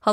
好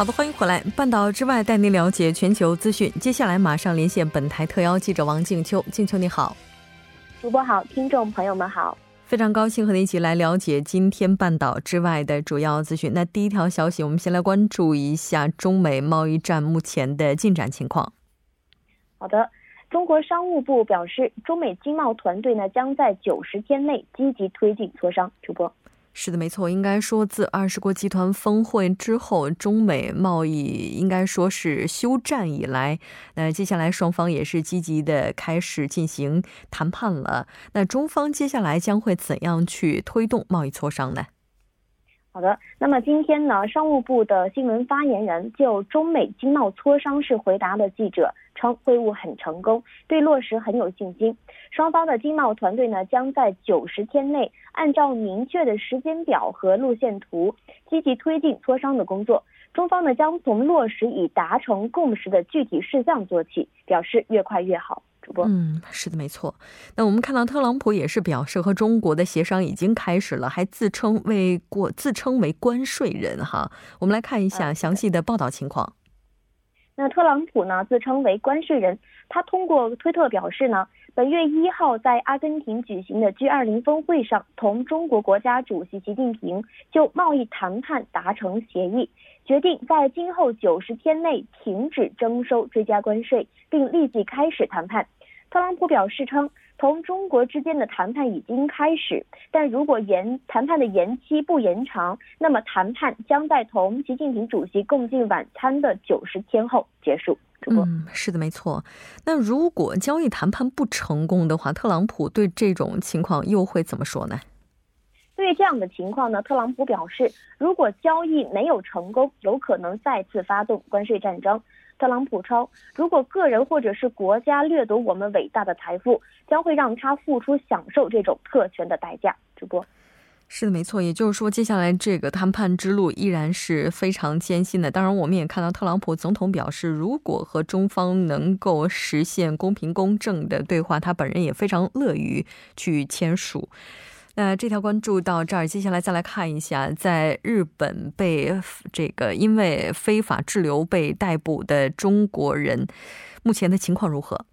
好的，欢迎回来。 半岛之外 带您了解全球资讯。 接下来马上连线本台特邀记者王静秋。 静秋你好。 主播好， 听众朋友们好， 非常高兴和您一起来了解今天半岛之外的主要资讯。 那第一条消息， 我们先来关注一下中美贸易战目前的进展情况。 好的， 中国商务部表示， 中美经贸团队呢 将在90天内 积极推进磋商。 主播， 是的，没错， 应该说自20国集团峰会之后， 中美贸易应该说是休战以来， 接下来双方也是积极的开始进行谈判了。 那中方接下来将会怎样去推动贸易磋商呢？ 好的，那么今天呢，商务部的新闻发言人 就中美经贸磋商事回答了记者， 称会晤很成功， 对落实很有信心， 双方的经贸团队呢 将在90天内 按照明确的时间表和路线图 积极推进磋商的工作， 中方呢 将从落实已达成共识的具体事项做起， 表示越快越好。 是的，没错。 那我们看到特朗普也是表示和中国的协商已经开始了， 还自称为关税人哈。 我们来看一下详细的报道情况。 那特朗普呢 自称为关税人， 他通过推特表示呢， 本月1号 在阿根廷举行的 G20 峰会上， 同中国国家主席习近平 就贸易谈判达成协议， 决定在今后 90天内 停止征收追加关税， 并立即开始谈判。 特朗普表示称， 同中国之间的谈判已经开始， 但如果谈判的延期不延长， 那么谈判将在同习近平主席共进晚餐的 90天后结束。 是的，没错。 那如果交易谈判不成功的话， 特朗普对这种情况又会怎么说呢？ 对于这样的情况呢， 特朗普表示， 如果交易没有成功， 有可能再次发动关税战争。 特朗普称， 如果个人或者是国家掠夺我们伟大的财富， 将会让他付出享受这种特权的代价。 主播， 是的，没错。 也就是说接下来这个谈判之路依然是非常艰辛的。 当然我们也看到特朗普总统表示， 如果和中方能够实现公平公正的对话， 他本人也非常乐于去签署。 那这条关注到这儿， 接下来再来看一下 在日本被因为非法滞留被逮捕的中国人 目前的情况如何？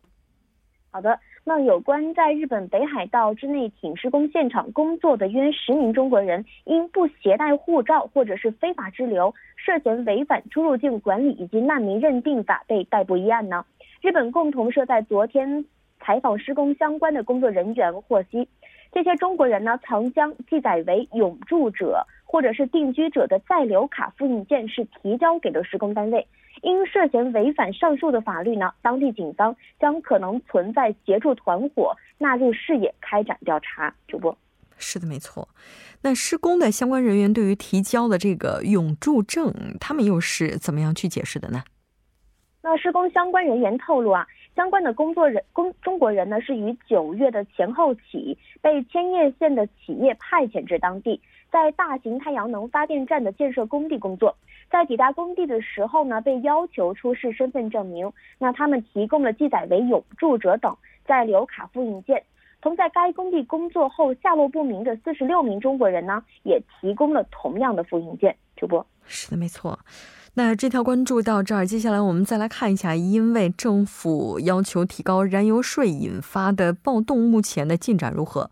好的， 那有关在日本北海道之内挺尸宫现场工作的约 10名中国人， 因不携带护照或者是非法滞留， 涉嫌违反出入境管理以及难民认定法 被逮捕一案呢， 日本共同社在昨天采访施工相关的工作人员获悉， 这些中国人呢 曾将记载为永住者 或者是定居者的在留卡复印件是提交给了施工单位， 因涉嫌违反上述的法律呢， 当地警方 将可能存在协助团伙 纳入视野开展调查。 主播， 是的，没错。 那施工的相关人员对于提交的这个永住证， 他们又是怎么样去解释的呢？ 那施工相关人员透露， 相关的中国人呢 是于9月的前后起 被千叶县的企业派遣至当地， 在大型太阳能发电站的建设工地工作， 在抵达工地的时候呢 被要求出示身份证明， 那他们提供了记载为永住者等 在留卡复印件， 同在该工地工作后 下落不明的46名中国人呢 也提供了同样的复印件。 主播， 是的，没错。 那这条关注到这儿， 接下来我们再来看一下 因为政府要求提高燃油税引发的暴动目前的进展如何。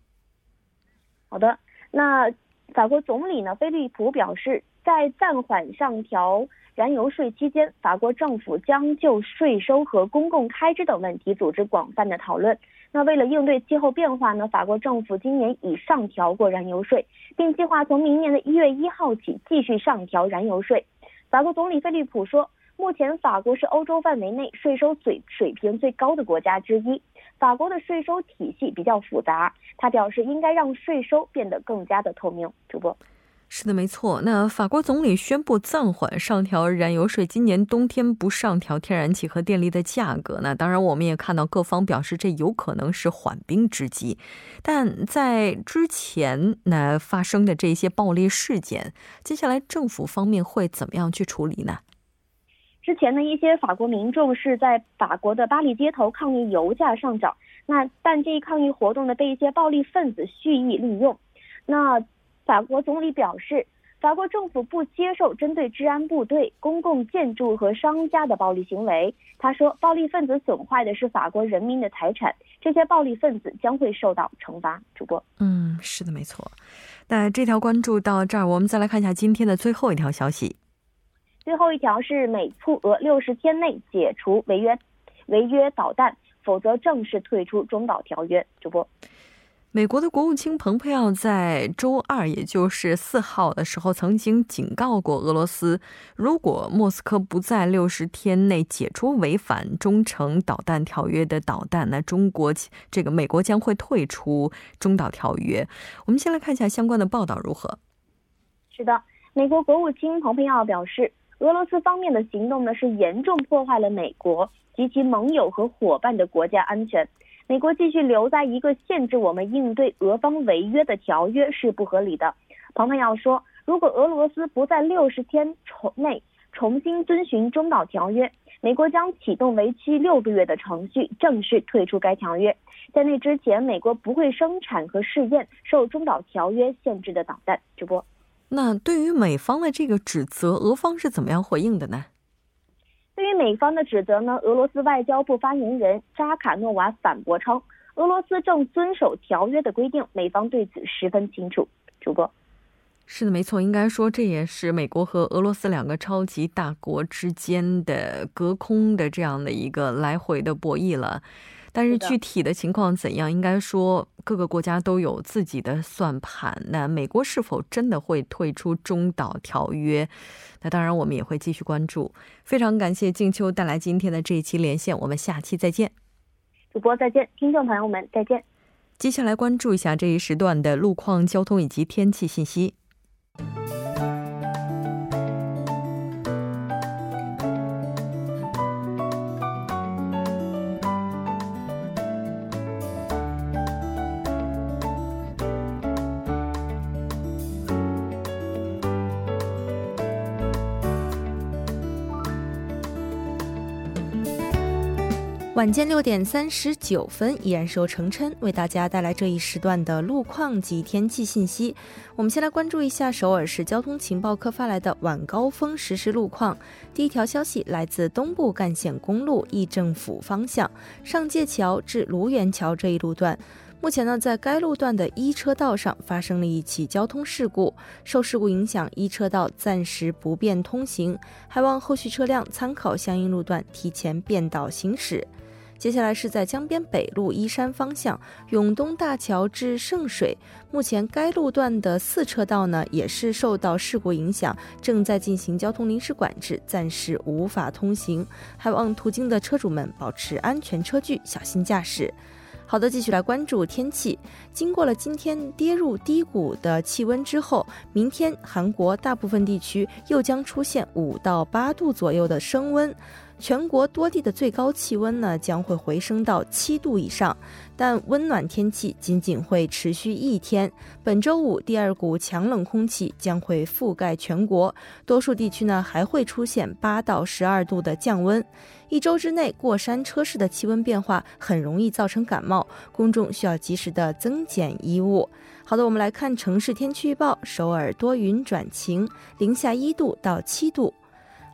好的， 那法国总理呢菲利普表示， 在暂缓上调燃油税期间，法国政府将就税收和公共开支等问题组织广泛的讨论。那为了应对气候变化呢，法国政府今年已上调过燃油税，并计划从明年的1月1号起继续上调燃油税。法国总理菲利普说，目前法国是欧洲范围内税收水平最高的国家之一。法国的税收体系比较复杂，他表示应该让税收变得更加的透明。主播。是的，没错。那法国总理宣布暂缓上调燃油税，今年冬天不上调天然气和电力的价格。那当然，我们也看到各方表示这有可能是缓兵之计。但在之前那发生的这些暴力事件，接下来政府方面会怎么样去处理呢？之前的一些法国民众是在法国的巴黎街头抗议油价上涨，那但这一抗议活动呢被一些暴力分子蓄意利用。那法国总理表示，法国政府不接受针对治安部队、公共建筑和商家的暴力行为。他说，暴力分子损坏的是法国人民的财产，这些暴力分子将会受到惩罚。主播。是的，没错。那这条关注到这儿，我们再来看一下今天的最后一条消息。最后一条是美促俄60天内解除违约导弹，否则正式退出中导条约。主播。美国的国务卿蓬佩奥在周二，也就是4号的时候，曾经警告过俄罗斯，如果莫斯科不在60天内解除违反中程导弹条约的导弹，那美国将会退出中导条约。我们先来看一下相关的报道如何。是的，美国国务卿蓬佩奥表示，俄罗斯方面的行动呢是严重破坏了美国及其盟友和伙伴的国家安全。美国继续留在一个限制我们应对俄方违约的条约是不合理的。蓬佩奥说，如果俄罗斯不在60天内重新遵循中导条约，美国将启动为期6个月的程序，正式退出该条约。在那之前，美国不会生产和试验受中导条约限制的导弹。直播。那对于美方的这个指责，俄方是怎么样回应的呢？对于美方的指责呢，俄罗斯外交部发言人扎卡诺娃反驳称，俄罗斯正遵守条约的规定，美方对此十分清楚。主播。是的，没错。应该说这也是美国和俄罗斯两个超级大国之间的隔空的这样的一个来回的博弈了。但是具体的情况怎样，应该说各个国家都有自己的算盘。那美国是否真的会退出中导条约，那当然我们也会继续关注。非常感谢静秋带来今天的这一期连线，我们下期再见。主播再见，听众朋友们再见。接下来关注一下这一时段的路况、交通以及天气信息。晚间6点39分，依然是由程琛为大家带来这一时段的路况及天气信息。我们先来关注一下首尔市交通情报科发来的晚高峰实时路况。第一条消息来自东部干线公路议政府方向上界桥至卢园桥这一路段，目前呢，在该路段的一车道上发生了一起交通事故，受事故影响，一车道暂时不便通行，还望后续车辆参考相应路段提前变道行驶。接下来是在江边北路依山方向永东大桥至圣水，目前该路段的4车道呢也是受到事故影响，正在进行交通临时管制，暂时无法通行，还望途经的车主们保持安全车距，小心驾驶。好的，继续来关注天气。经过了今天跌入低谷的气温之后，明天韩国大部分地区又将出现5到8度左右的升温，全国多地的最高气温呢将会回升到7度以上，但温暖天气仅仅会持续1天。本周5第二股强冷空气将会覆盖全国，多数地区呢还会出现8到12度的降温。一周之内过山车式的气温变化很容易造成感冒，公众需要及时的增减衣物。好的，我们来看城市天气预报。首尔多云转晴，零下1度到7度。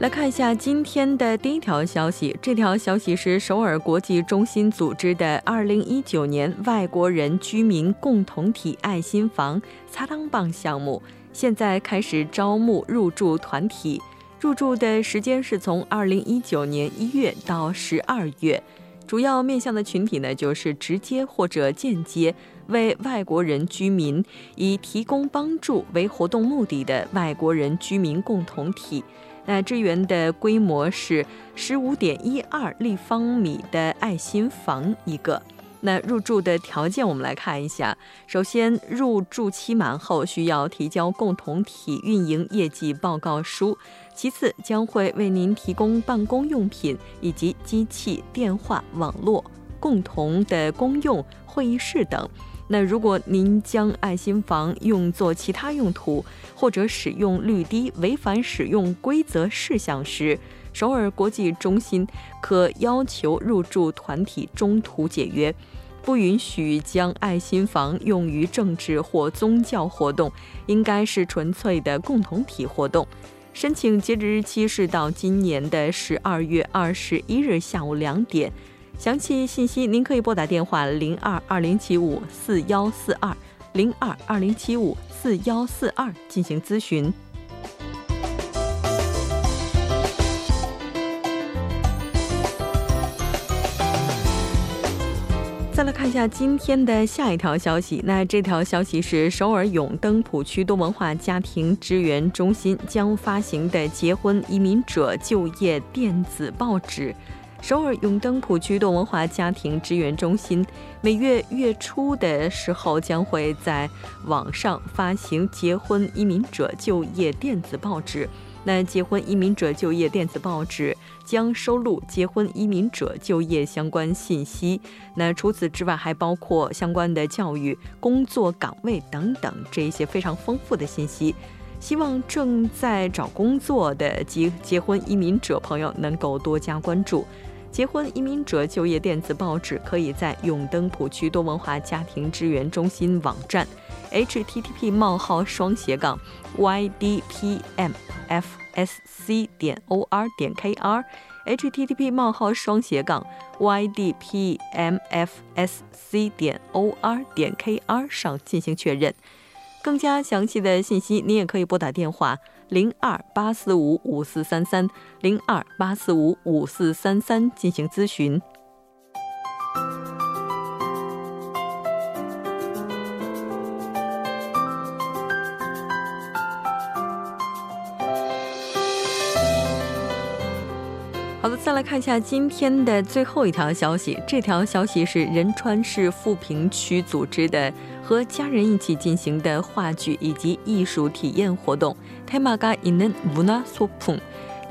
来看一下今天的第一条消息。这条消息是首尔国际中心组织的2019年外国人居民共同体爱心房“擦当棒”项目 现在开始招募入住团体， 入住的时间是从2019年1月到12月， 主要面向的群体就是直接或者间接为外国人居民以提供帮助为活动目的的外国人居民共同体。 那支援的规模是 15.12立方米的爱心房一个。 那入住的条件我们来看一下。首先，入住期满后需要提交共同体运营业绩报告书， 其次将会为您提供办公用品以及机器、电话、网络、共同的公用会议室等。 那如果您将爱心房用作其他用途，或者使用绿地违反使用规则事项时，首尔国际中心可要求入住团体中途解约， 不允许将爱心房用于政治或宗教活动， 应该是纯粹的共同体活动。 申请截止日期是到今年的12月21日下午2点。 详细信息您可以拨打电话 02-2075-4142 02-2075-4142 进行咨询。 再来看一下今天的下一条消息。 那这条消息是首尔永登浦区多文化家庭支援中心 将发行的结婚移民者就业电子报纸。 首尔永登浦区多文化家庭支援中心 每月月初的时候将会在网上发行结婚移民者就业电子报纸。 那结婚移民者就业电子报纸 将收录结婚移民者就业相关信息， 那除此之外还包括相关的教育、工作岗位等等这一些非常丰富的信息。 希望正在找工作的结婚移民者朋友能够多加关注。 结婚移民者就业电子报纸可以在永登浦区多文化家庭支援中心网站 http://ydpmfsc.or.kr http://ydpmfsc.or.kr 上进行确认。 更加详细的信息您也可以拨打电话 02-845-5433 02-845-5433 进行咨询。 好的，再来看一下今天的最后一条消息。 这条消息是仁川市富平区组织的和家人一起进行的话剧以及艺术体验活动 테마가 있는 문화소풍。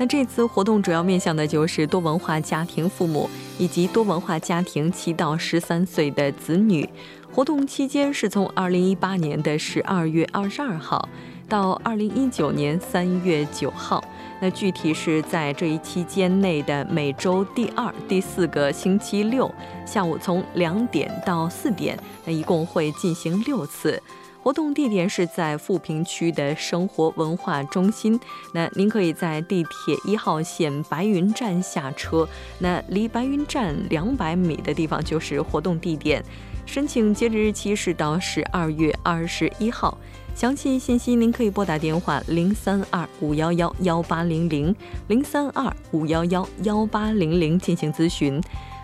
那这次活动主要面向的就是多文化家庭父母以及多文化家庭7到 13岁的子女。 活动期间是从2018年的12月22号 到2019年3月9号。 那具体是在这一期间内的每周第2、第4个星期六 下午从2点到4点， 那一共会进行6次。 活动地点是在富平区的生活文化中心， 那您可以在地铁1号线白云站下车， 那离白云站200米的地方就是活动地点。 申请截止日期是到12月21号。 详细信息您可以拨打电话 0325111800 0325111800 进行咨询。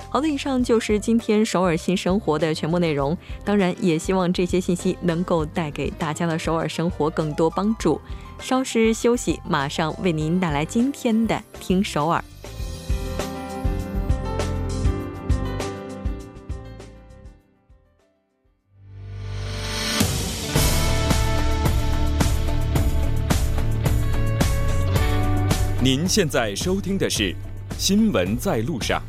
好的，以上就是今天首尔新生活的全部内容。 当然也希望这些信息能够带给大家的首尔生活更多帮助。 稍事休息，马上为您带来今天的听首尔。 您现在收听的是《新闻在路上》。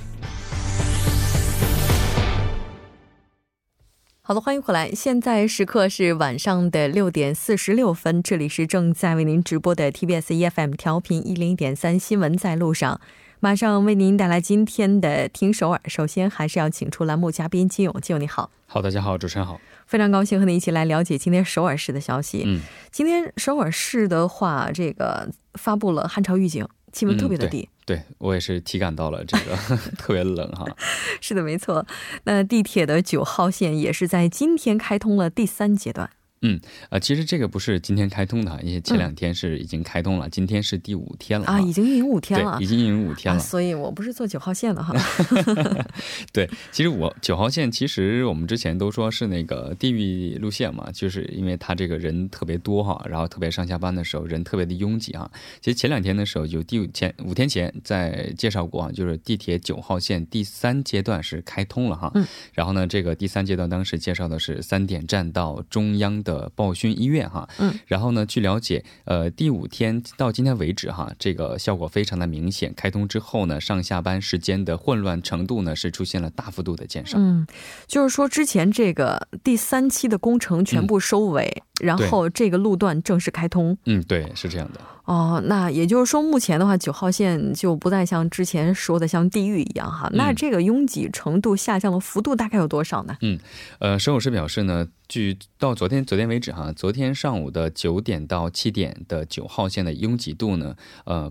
好的，欢迎回来，现在时刻是晚上的6点46分， 这里是正在为您直播的 TBS EFM 调频 101.3 新闻在路上。 马上为您带来今天的听首尔，首先还是要请出栏目嘉宾金勇。金勇你好。 好，大家好，主持人好。 非常高兴和您一起来了解今天首尔市的消息。今天首尔市的话，这个发布了旱潮预警， 气温特别的低。 对，我也是体感到了这个特别冷哈。是的，没错。那地铁的9号线也是在今天开通了第3阶段。 其实这个不是今天开通的，因为前两天是已经开通了，今天是第5天了，已经运营5天了。 所以我不是坐9号线的哈。对，其实我9号线其实我们之前都说是那个地域路线嘛，就是因为它这个人特别多哈，然后特别上下班的时候人特别的拥挤哈。其实前两天的时候有第五天，5天前在介绍过哈，就是地铁9号线第3阶段是开通了哈，然后这个第3阶段当时介绍的是3点站到 中央的报勋医院哈，然后呢，据了解，第五天到今天为止哈，这个效果非常的明显，开通之后呢，上下班时间的混乱程度呢是出现了大幅度的减少。嗯，就是说之前这个第三期的工程全部收尾，然后这个路段正式开通。嗯，对，是这样的。哦，那也就是说目前的话，9号线就不再像之前说的像地狱一样哈。那这个拥挤程度下降了幅度大概有多少呢？ 到昨天为止哈，昨天上午的 9点到7点的 9号线的拥挤度呢，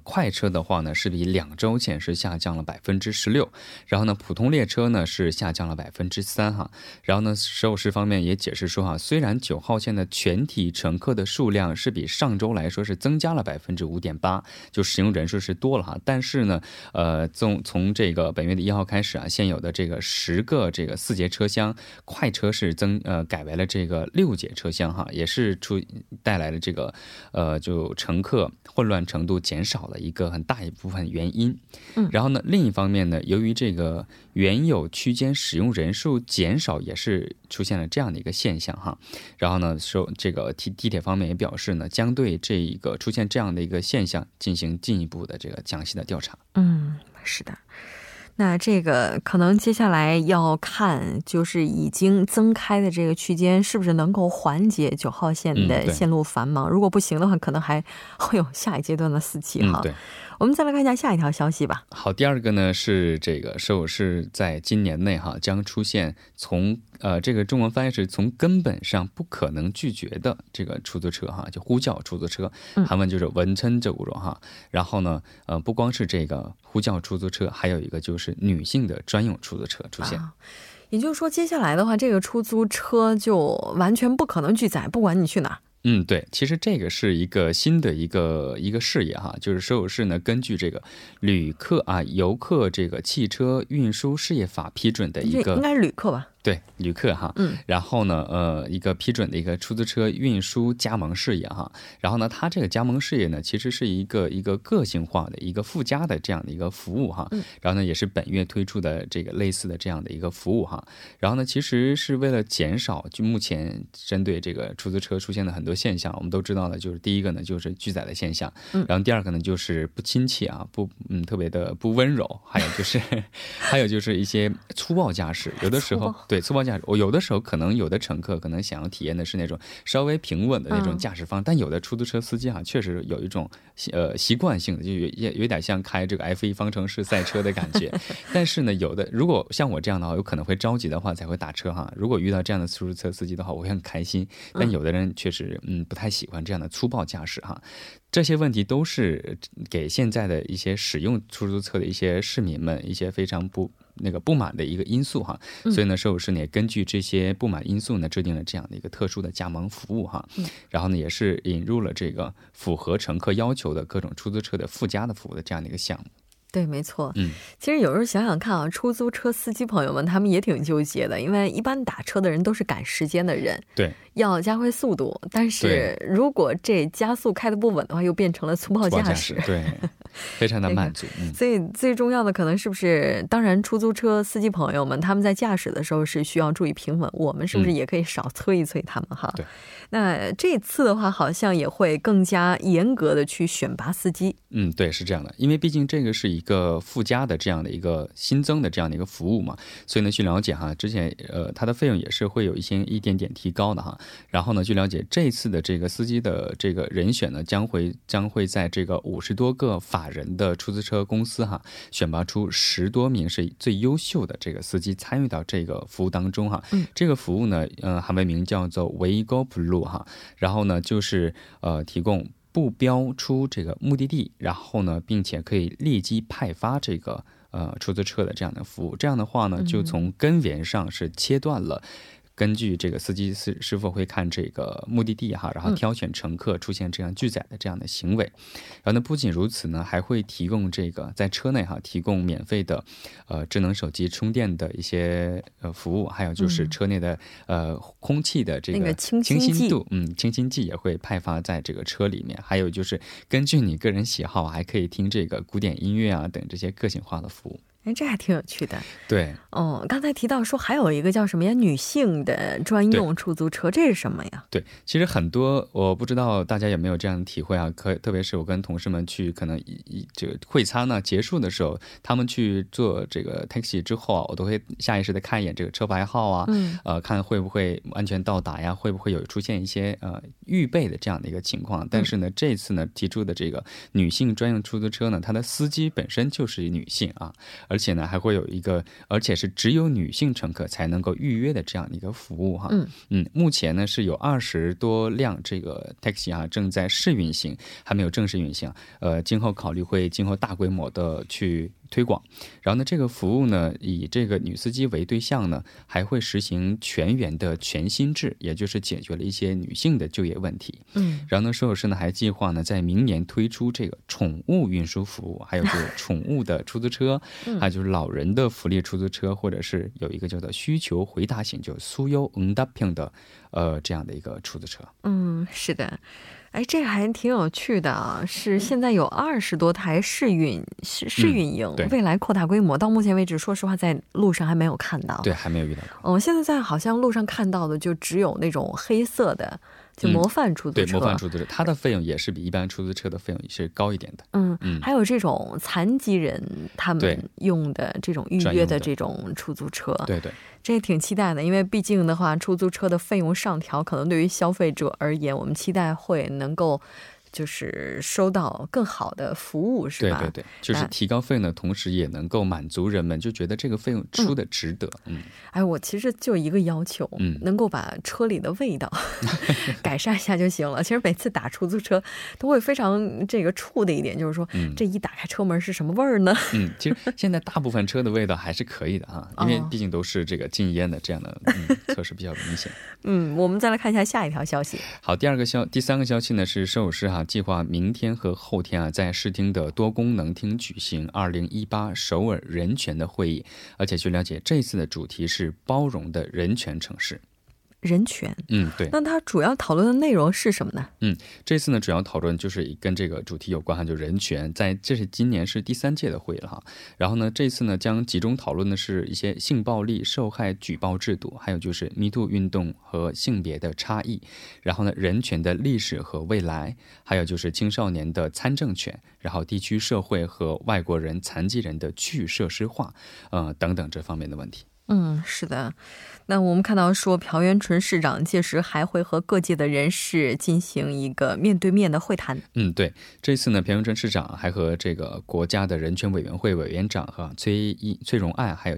快车的话呢是比2周前是下降了 16%， 然后呢普通列车呢是下降了 3% 哈。 然后呢首尔市方面也解释说哈，虽然9号线的全体乘客的数量是比上周来说是增加了 5.8%， 就使用人数是多了哈，但是呢从这个本月的1号开始啊，现有的这个10个这个4节车厢快车是改为了 这个6节车厢哈， 也是带来了这个就乘客混乱程度减少了一个很大一部分原因。 然后呢另一方面呢，由于这个原有区间使用人数减少也是出现了这样的一个现象哈。 然后呢这个地铁方面也表示呢，将对这个出现这样的一个现象进行进一步的这个详细的调查。 是的。 那这个可能接下来要看就是已经增开的这个区间是不是能够缓解9号线的线路繁忙，如果不行的话可能还会有下一阶段的司机哈。 我们再来看一下下一条消息吧。 好，第二个呢是这个首尔市在今年内哈将出现从 这个中文翻译是从根本上不可能拒绝的这个出租车哈，就呼叫出租车，韩文就是文称这五种哈。然后呢不光是这个呼叫出租车，还有一个就是女性的专用出租车出现。 也就是说接下来的话，这个出租车就完全不可能拒载，不管你去哪儿。 对，其实这个是一个新的一个事业哈，就是首尔市呢根据这个旅客啊游客这个汽车运输事业法批准的一个，应该是旅客吧。 对，旅客哈。然后呢，一个批准的一个出租车运输加盟事业哈，然后呢，它这个加盟事业呢，其实是一个个性化的一个附加的这样的一个服务哈。然后呢，也是本月推出的这类似的这样的一个服务哈。然后呢，其实是为了减少目前针对这个出租车出现的很多现象，我们都知道了，就是第一个呢，就是拒载的现象，然后第二个呢，就是不亲切啊，不，特别的不温柔，还有就是还有就是一些粗暴驾驶，有的时候 对，粗暴驾驶有的时候可能有的乘客可能想要体验的是那种稍微平稳的那种驾驶方，但有的出租车司机啊确实有一种习惯性的，就有点像开这个 F1方程式赛车的感觉。 但是呢有的如果像我这样的话，我可能会着急的话才会打车哈，如果遇到这样的出租车司机的话我会很开心， 但有的人确实不太喜欢这样的粗暴驾驶哈。 这些问题都是给现在的一些使用出租车的一些市民们一些非常不满的一个因素哈，所以呢首尔市也根据这些不满因素呢制定了这样的一个特殊的加盟服务哈。 然后呢也是引入了这个符合乘客要求的各种出租车的附加的服务的这样的一个项目。 对，没错。其实有时候想想看啊，出租车司机朋友们他们也挺纠结的，因为一般打车的人都是赶时间的人，对，要加快速度，但是如果这加速开得不稳的话，又变成了粗暴驾驶。对。非常的满足，非常的满足。所以这种样的可能是不是当然出租车司机朋友们他们在驾驶的时候是需要注意平稳，我们是不是也可以少测一测他们哈？那这次的话好像也会更加严格的去选拔司机。嗯，对，是这样的，因为毕竟这个是一个附加的这样的一个新增的这样的一个服务嘛，所以呢去了解哈，之前他的费用也是会有一些一点点提高的哈。然后呢去了解这次的这个司机的这个人选呢将会在这个50多个法人的出租车公司哈选拔出10多名是最优秀的这个司机参与到这个服务当中哈。这个服务呢 还会名叫做维高布路哈。然后呢就是提供不标出这个目的地，然后呢并且可以立即派发这个 出租车的这样的服务，这样的话呢就从根源上是切断了根据这个司机是否会看这个目的地哈，然后挑选乘客出现这样拒载的这样的行为。然后呢不仅如此呢，还会提供这个在车内哈提供免费的智能手机充电的一些服务，还有就是车内的空气的这个清新度，清新剂也会派发在这个车里面，还有就是根据你个人喜好还可以听这个古典音乐啊等这些个性化的服务。 这还挺有趣的。对，哦，刚才提到说还有一个叫什么呀，女性的专用出租车，这是什么呀？对，其实很多我不知道大家有没有这样的体会啊，特别是我跟同事们去可能这个会餐呢结束的时候，他们去坐这个 taxi之后啊，我都会下意识的看一眼这个车牌号啊，看会不会安全到达呀，会不会有出现一些预备的这样的一个情况。但是呢这次呢提出的这个女性专用出租车呢，它的司机本身就是女性啊， 而且呢还会有一个，而且是只有女性乘客才能够预约的这样的一个服务哈。目前呢是有20多辆这个taxi啊正在试运行，还没有正式运行。今后考虑会大规模的去 推广。然后呢这个服务呢以这个女司机为对象呢，还会实行全员的全新制，也就是解决了一些女性的就业问题。然后呢社会社呢还计划呢在明年推出这个宠物运输服务，还有就是宠物的出租车，还有老人的福利出租车，或者是有一个叫做需求回答型，就是苏优嗯大平的这样的一个出租车。嗯，是的。 哎，这还挺有趣的啊，是现在有20多台试运营，未来扩大规模，到目前为止说实话在路上还没有看到。对，还没有遇到。现在好像路上看到的就只有那种黑色的 模范出租车，对模范出租车，它的费用也是比一般出租车的费用是高一点的。还有这种残疾人他们用的这种预约的这种出租车，对对，这也挺期待的，因为毕竟的话出租车的费用上调可能对于消费者而言我们期待会能够 就是收到更好的服务是吧？对对对，就是提高费呢同时也能够满足人们就觉得这个费用出的值得。哎，我其实就一个要求，能够把车里的味道改善一下就行了。其实每次打出租车都会非常这个怎的一点，就是说这一打开车门是什么味儿呢？现在大部分车的味道还是可以的啊，因为毕竟都是这个禁烟的这样的测试比较明显。我们再来看一下下一条消息。好，第二个消息呢是首尔市 计划明天和后天在世厅的多功能厅举行 2018首尔人权的会议， 而且据了解这次的主题是包容的人权城市。 人权。那它主要讨论的内容是什么呢？这次呢主要讨论就是跟这个主题有关，就人权。在这是今年是第3届的会了哈。然后呢这次呢将集中讨论的是一些性暴力受害举报制度，还有就是 MeToo运动 和性别的差异，然后呢人权的历史和未来， 还有就是青少年的参政权，然后地区社会和外国人残疾人的去设施化等等这方面的问题。 是的。那我们看到说朴元淳市长届时还会和各界荣爱还有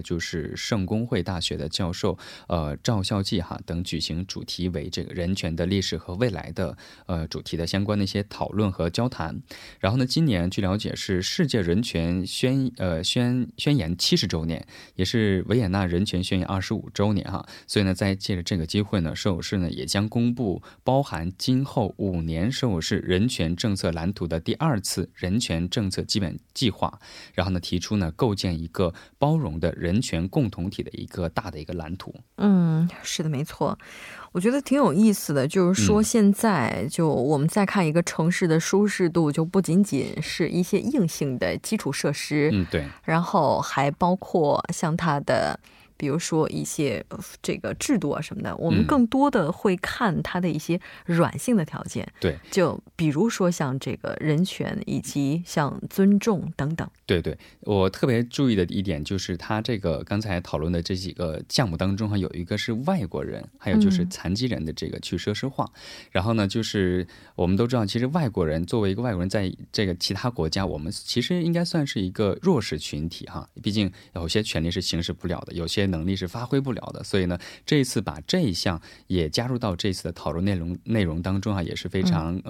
就是圣公会大学的教授赵孝济等举行主题为这个人权的历史和未来的主题的相关的一些讨论和交谈。然后呢今年据了解是世界人权宣言70周年，也是维也纳人人权宣言25周年哈，所以呢，在借着这个机会呢，首尔市呢也将公布包含今后5年首尔市人权政策蓝图的第2次人权政策基本计划，然后呢，提出呢构建一个包容的人权共同体的一个大的一个蓝图。嗯，是的，没错。我觉得挺有意思的，就是说现在就我们再看一个城市的舒适度，就不仅仅是一些硬性的基础设施，嗯，对，然后还包括像它的比如说一些这个制度啊什么的，我们更多的会看它的一些软性的条件，对，就比如说像这个人权以及像尊重等等。对对，我特别注意的一点就是它这个刚才讨论的这几个项目当中有一个是外国人还有就是残疾人的这个去奢侈化，然后呢就是我们都知道其实外国人作为一个外国人在这个其他国家我们其实应该算是一个弱势群体哈，毕竟有些权利是行使不了的，有些能力是发挥不了的，所以呢，这一次把这一项也加入到这一次的讨论内容当中啊，也是非常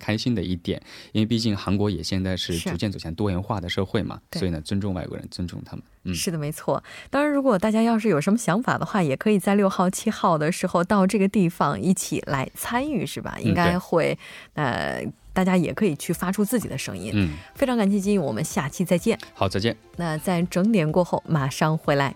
开心的一点，因为毕竟韩国也现在是逐渐走向多元化的社会嘛，所以呢，尊重外国人，尊重他们。嗯，是的，没错。当然，如果大家要是有什么想法的话，也可以在6号、7号的时候到这个地方一起来参与，是吧？应该会，大家也可以去发出自己的声音。嗯，非常感谢金，我们下期再见。好，再见。那在整点过后马上回来。